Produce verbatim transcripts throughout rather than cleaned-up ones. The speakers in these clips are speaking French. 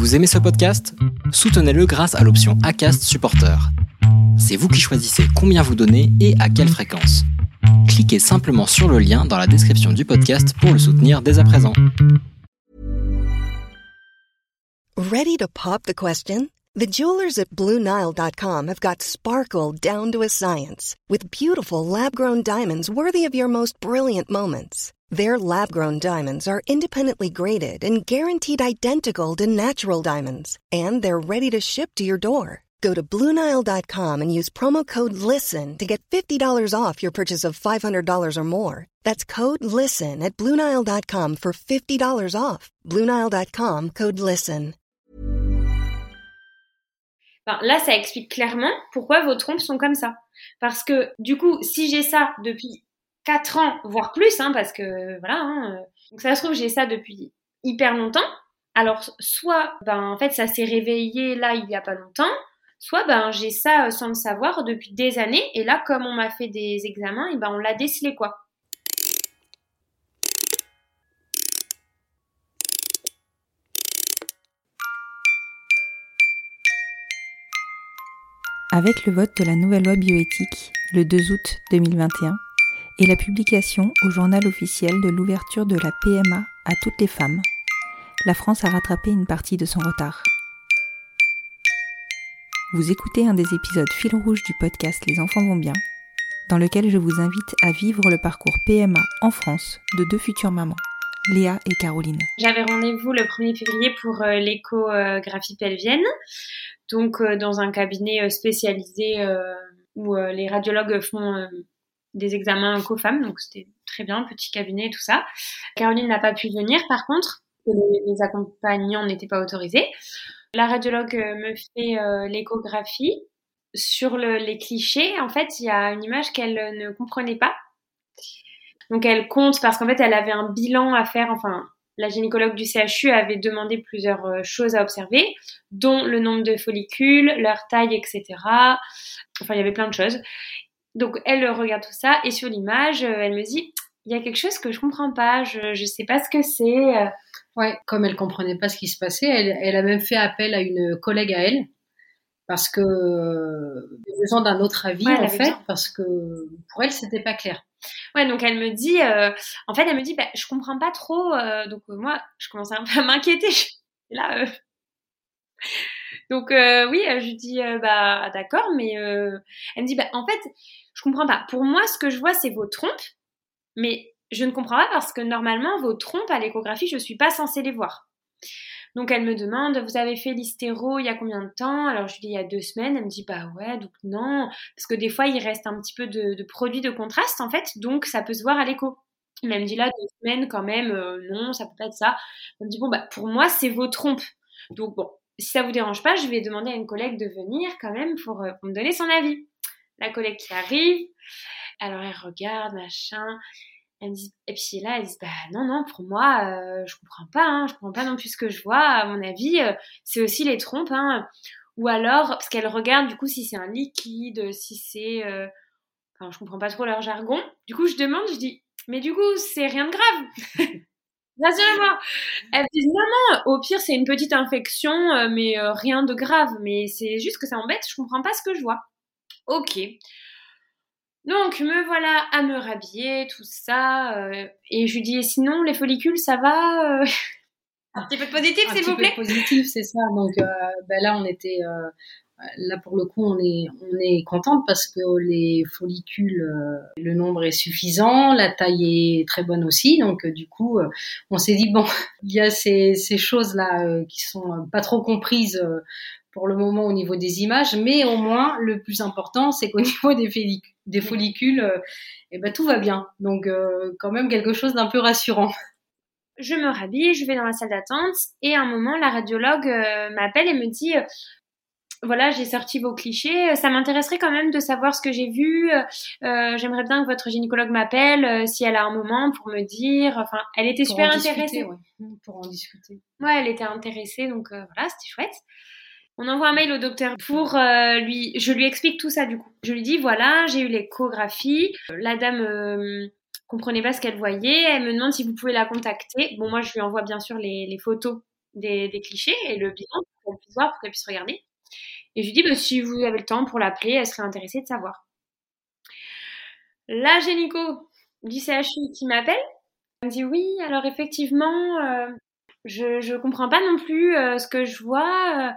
Vous aimez ce podcast ? Soutenez-le grâce à l'option ACAST Supporter. C'est vous qui choisissez combien vous donnez et à quelle fréquence. Cliquez simplement sur le lien dans la description du podcast pour le soutenir dès à présent. Ready to pop the question? The jewelers at Blue Nile dot com have got sparkle down to a science with beautiful lab-grown diamonds worthy of your most brilliant moments. Their lab-grown diamonds are independently graded and guaranteed identical to natural diamonds, and they're ready to ship to your door. Go to Blue Nile dot com and use promo code LISTEN to get fifty dollars off your purchase of five hundred dollars or more. That's code LISTEN at Blue Nile dot com for fifty dollars off. Blue Nile dot com, code LISTEN. Ben là, ça explique clairement pourquoi vos trompes sont comme ça. Parce que, du coup, si j'ai ça depuis quatre ans, voire plus, hein, parce que, voilà, hein, donc ça se trouve, j'ai ça depuis hyper longtemps. Alors, soit, ben, en fait, ça s'est réveillé, là, il y a pas longtemps, soit, ben, j'ai ça sans le savoir depuis des années, et là, comme on m'a fait des examens, et ben, on l'a décelé, quoi. Avec le vote de la nouvelle loi bioéthique, le deux août deux mille vingt et un, et la publication au journal officiel de l'ouverture de la P M A à toutes les femmes, la France a rattrapé une partie de son retard. Vous écoutez un des épisodes fil rouge du podcast Les enfants vont bien, dans lequel je vous invite à vivre le parcours P M A en France de deux futures mamans, Léa et Caroline. J'avais rendez-vous le premier février pour l'échographie pelvienne, donc dans un cabinet spécialisé où les radiologues font des examens co-femmes, donc c'était très bien, petit cabinet et tout ça. Caroline n'a pas pu venir par contre, les accompagnants n'étaient pas autorisés. La radiologue me fait euh, l'échographie. Sur le, les clichés, en fait, il y a une image qu'elle ne comprenait pas. Donc elle compte parce qu'en fait, elle avait un bilan à faire, enfin, la gynécologue du C H U avait demandé plusieurs euh, choses à observer, dont le nombre de follicules, leur taille, et cetera. Enfin, il y avait plein de choses. Donc, elle regarde tout ça et sur l'image, elle me dit « Il y a quelque chose que je comprends pas, je ne sais pas ce que c'est. » Ouais, comme elle ne comprenait pas ce qui se passait, elle, elle a même fait appel à une collègue à elle parce que elle besoin d'un autre avis, ouais, en fait, besoin. Parce que pour elle, ce n'était pas clair. Ouais, donc elle me dit... Euh, en fait, elle me dit bah, « Je ne comprends pas trop. Euh, » Donc, euh, moi, je commençais un peu à m'inquiéter. Je... Là... Euh... Donc euh, oui, je dis euh, bah d'accord, mais euh... elle me dit bah en fait je comprends pas. Pour moi, ce que je vois c'est vos trompes, mais je ne comprends pas parce que normalement vos trompes à l'échographie je suis pas censée les voir. Donc elle me demande vous avez fait l'hystéro il y a combien de temps ? Alors je lui dis il y a deux semaines. Elle me dit bah ouais donc non parce que des fois il reste un petit peu de, de produits de contraste en fait, donc ça peut se voir à l'écho. Mais elle me dit là deux semaines quand même euh, non ça peut pas être ça. Elle me dit bon bah pour moi c'est vos trompes. Donc bon. Si ça vous dérange pas, je vais demander à une collègue de venir quand même pour, euh, pour me donner son avis. La collègue qui arrive, alors elle regarde, machin, elle me dit, et puis là, elle dit, bah non, non, pour moi, euh, je comprends pas, hein, je comprends pas non plus ce que je vois, à mon avis, euh, c'est aussi les trompes, hein, ou alors, parce qu'elle regarde du coup si c'est un liquide, si c'est, euh, enfin, je comprends pas trop leur jargon, du coup, je demande, je dis, mais du coup, c'est rien de grave. Rassurez-moi. Elle me dit, non, non, au pire, c'est une petite infection, mais euh, rien de grave. Mais c'est juste que ça m'embête, je comprends pas ce que je vois. Ok. Donc, me voilà à me rhabiller, tout ça. Euh, et je lui dis, sinon, les follicules, ça va euh... Un petit peu de positif, s'il vous plaît. Un petit peu de positif, c'est ça. Donc, euh, ben là, on était... Euh... Là, pour le coup, on est, on est contente parce que les follicules, euh, le nombre est suffisant, la taille est très bonne aussi. Donc, euh, du coup, euh, on s'est dit, bon, il y a ces, ces choses-là euh, qui sont pas trop comprises euh, pour le moment au niveau des images. Mais au moins, le plus important, c'est qu'au niveau des, félic- des follicules, euh, eh ben, tout va bien. Donc, euh, quand même, quelque chose d'un peu rassurant. Je me rhabille, je vais dans la salle d'attente. Et à un moment, la radiologue euh, m'appelle et me dit... Euh, Voilà, j'ai sorti vos clichés. Ça m'intéresserait quand même de savoir ce que j'ai vu. Euh, j'aimerais bien que votre gynécologue m'appelle euh, si elle a un moment pour me dire. Enfin, elle était pour super en intéressée. Discuter, ouais. Pour en discuter. Ouais, elle était intéressée, donc euh, voilà, c'était chouette. On envoie un mail au docteur pour euh, lui. Je lui explique tout ça du coup. Je lui dis voilà, j'ai eu l'échographie. La dame euh, comprenait pas ce qu'elle voyait. Elle me demande si vous pouvez la contacter. Bon, moi je lui envoie bien sûr les, les photos des, des clichés et le bilan pour qu'elle puisse voir, pour qu'elle puisse regarder. Et je lui dis, bah, si vous avez le temps pour l'appeler, elle serait intéressée de savoir. La gynéco du C H U qui m'appelle, elle me dit oui, alors effectivement, euh, je je comprends pas non plus euh, ce que je vois. Euh,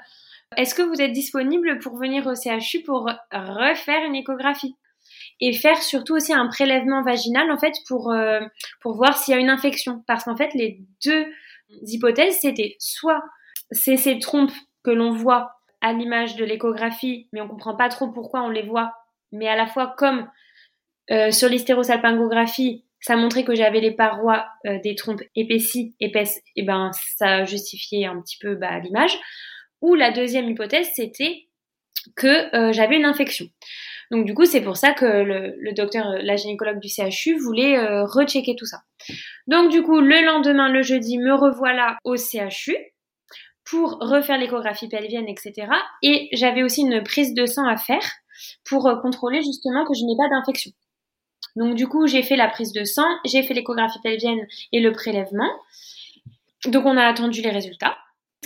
est-ce que vous êtes disponible pour venir au C H U pour refaire une échographie et faire surtout aussi un prélèvement vaginal en fait pour euh, pour voir s'il y a une infection, parce qu'en fait les deux hypothèses c'était soit c'est ces trompes que l'on voit à l'image de l'échographie, mais on comprend pas trop pourquoi on les voit, mais à la fois comme euh, sur l'hystérosalpingographie, ça montrait que j'avais les parois euh, des trompes épaissies, épaisses, et ben ça justifiait un petit peu bah, l'image. Ou la deuxième hypothèse, c'était que euh, j'avais une infection. Donc du coup, c'est pour ça que le, le docteur, la gynécologue du C H U voulait euh, rechecker tout ça. Donc du coup, le lendemain, le jeudi, me revoilà au C H U pour refaire l'échographie pelvienne, et cetera. Et j'avais aussi une prise de sang à faire pour euh, contrôler justement que je n'ai pas d'infection. Donc du coup, j'ai fait la prise de sang, j'ai fait l'échographie pelvienne et le prélèvement. Donc on a attendu les résultats.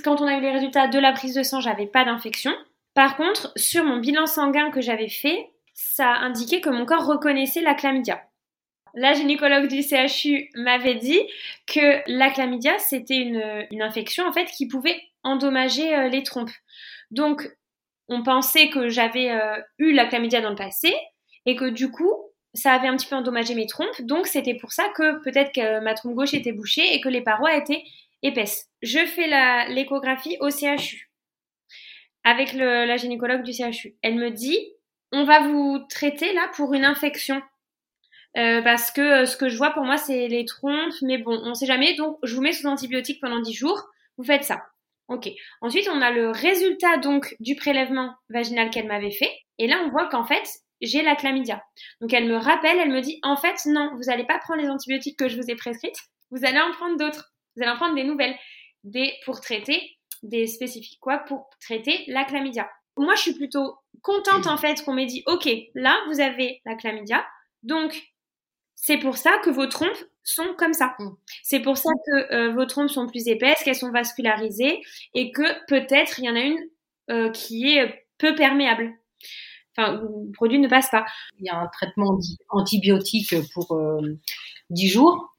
Quand on a eu les résultats de la prise de sang, j'avais pas d'infection. Par contre, sur mon bilan sanguin que j'avais fait, ça indiquait que mon corps reconnaissait la chlamydia. La gynécologue du C H U m'avait dit que la chlamydia, c'était une, une infection en fait qui pouvait endommager euh, les trompes. Donc on pensait que j'avais euh, eu la chlamydia dans le passé et que du coup ça avait un petit peu endommagé mes trompes, donc c'était pour ça que peut-être que ma trompe gauche était bouchée et que les parois étaient épaisses. Je fais la, l'échographie au C H U avec le, la gynécologue du C H U. Elle me dit, on va vous traiter là pour une infection euh, parce que ce que je vois pour moi c'est les trompes, mais bon, on sait jamais, donc je vous mets sous antibiotiques pendant dix jours, vous faites ça. Ok. Ensuite, on a le résultat donc du prélèvement vaginal qu'elle m'avait fait et là on voit qu'en fait, j'ai la chlamydia. Donc elle me rappelle, elle me dit, en fait, non, vous n'allez pas prendre les antibiotiques que je vous ai prescrites, vous allez en prendre d'autres, vous allez en prendre des nouvelles, des pour traiter, des spécifiques, quoi, pour traiter la chlamydia. Moi, je suis plutôt contente, en fait, qu'on m'ait dit, ok, là, vous avez la chlamydia, donc c'est pour ça que vos trompes sont comme ça. C'est pour ça que euh, vos trompes sont plus épaisses, qu'elles sont vascularisées, et que peut-être, il y en a une euh, qui est peu perméable. Enfin, le produit ne passe pas. Il y a un traitement antibiotique pour euh, dix jours.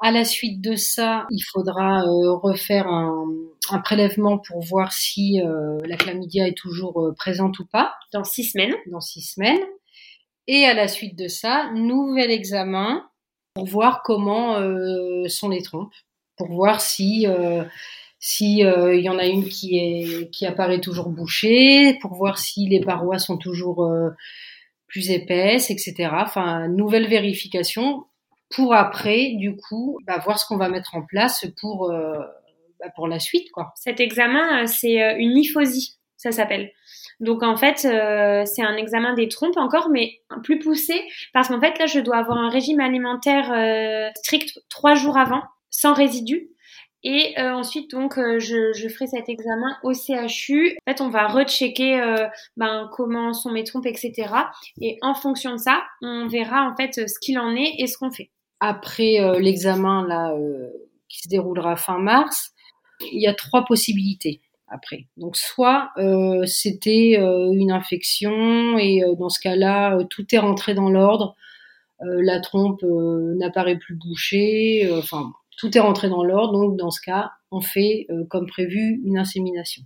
À la suite de ça, il faudra euh, refaire un, un prélèvement pour voir si euh, la chlamydia est toujours euh, présente ou pas. Dans six semaines. Dans six semaines. Et à la suite de ça, nouvel examen pour voir comment euh, sont les trompes, pour voir si... Euh, S'il il euh, y en a une qui, est, qui apparaît toujours bouchée, pour voir si les parois sont toujours euh, plus épaisses, et cetera. Enfin, nouvelle vérification pour après, du coup, bah, voir ce qu'on va mettre en place pour, euh, bah, pour la suite, quoi. Cet examen, c'est une hyphosie, ça s'appelle. Donc, en fait, euh, c'est un examen des trompes encore, mais plus poussé, parce qu'en fait, là, je dois avoir un régime alimentaire euh, strict trois jours avant, sans résidus. Et euh, ensuite, donc, euh, je, je ferai cet examen au C H U. En fait, on va rechecker euh, ben, comment sont mes trompes, et cetera. Et en fonction de ça, on verra en fait ce qu'il en est et ce qu'on fait. Après euh, l'examen là, euh, qui se déroulera fin mars, il y a trois possibilités après. Donc, soit euh, c'était euh, une infection et euh, dans ce cas-là, euh, tout est rentré dans l'ordre. Euh, la trompe euh, n'apparaît plus bouchée. Enfin, euh, tout est rentré dans l'ordre, donc dans ce cas, on fait, euh, comme prévu, une insémination.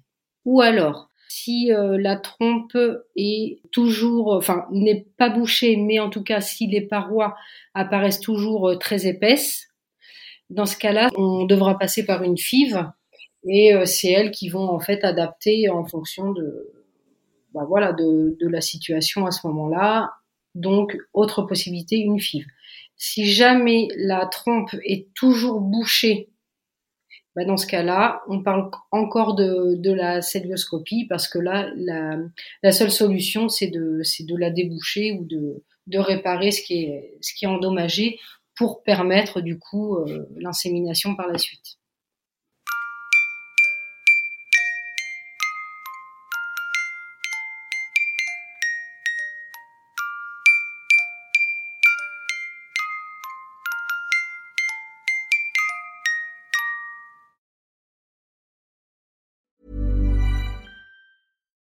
Ou alors, si euh, la trompe est toujours, enfin, n'est pas bouchée, mais en tout cas, si les parois apparaissent toujours euh, très épaisses, dans ce cas-là, on devra passer par une F I V, et euh, c'est elles qui vont en fait adapter en fonction de, bah, voilà, de, de la situation à ce moment-là. Donc, autre possibilité, une F I V. Si jamais la trompe est toujours bouchée, bah dans ce cas-là, on parle encore de, de la cœlioscopie parce que là, la, la seule solution, c'est de, c'est de la déboucher ou de, de réparer ce qui est, ce qui est endommagé pour permettre du coup euh, l'insémination par la suite.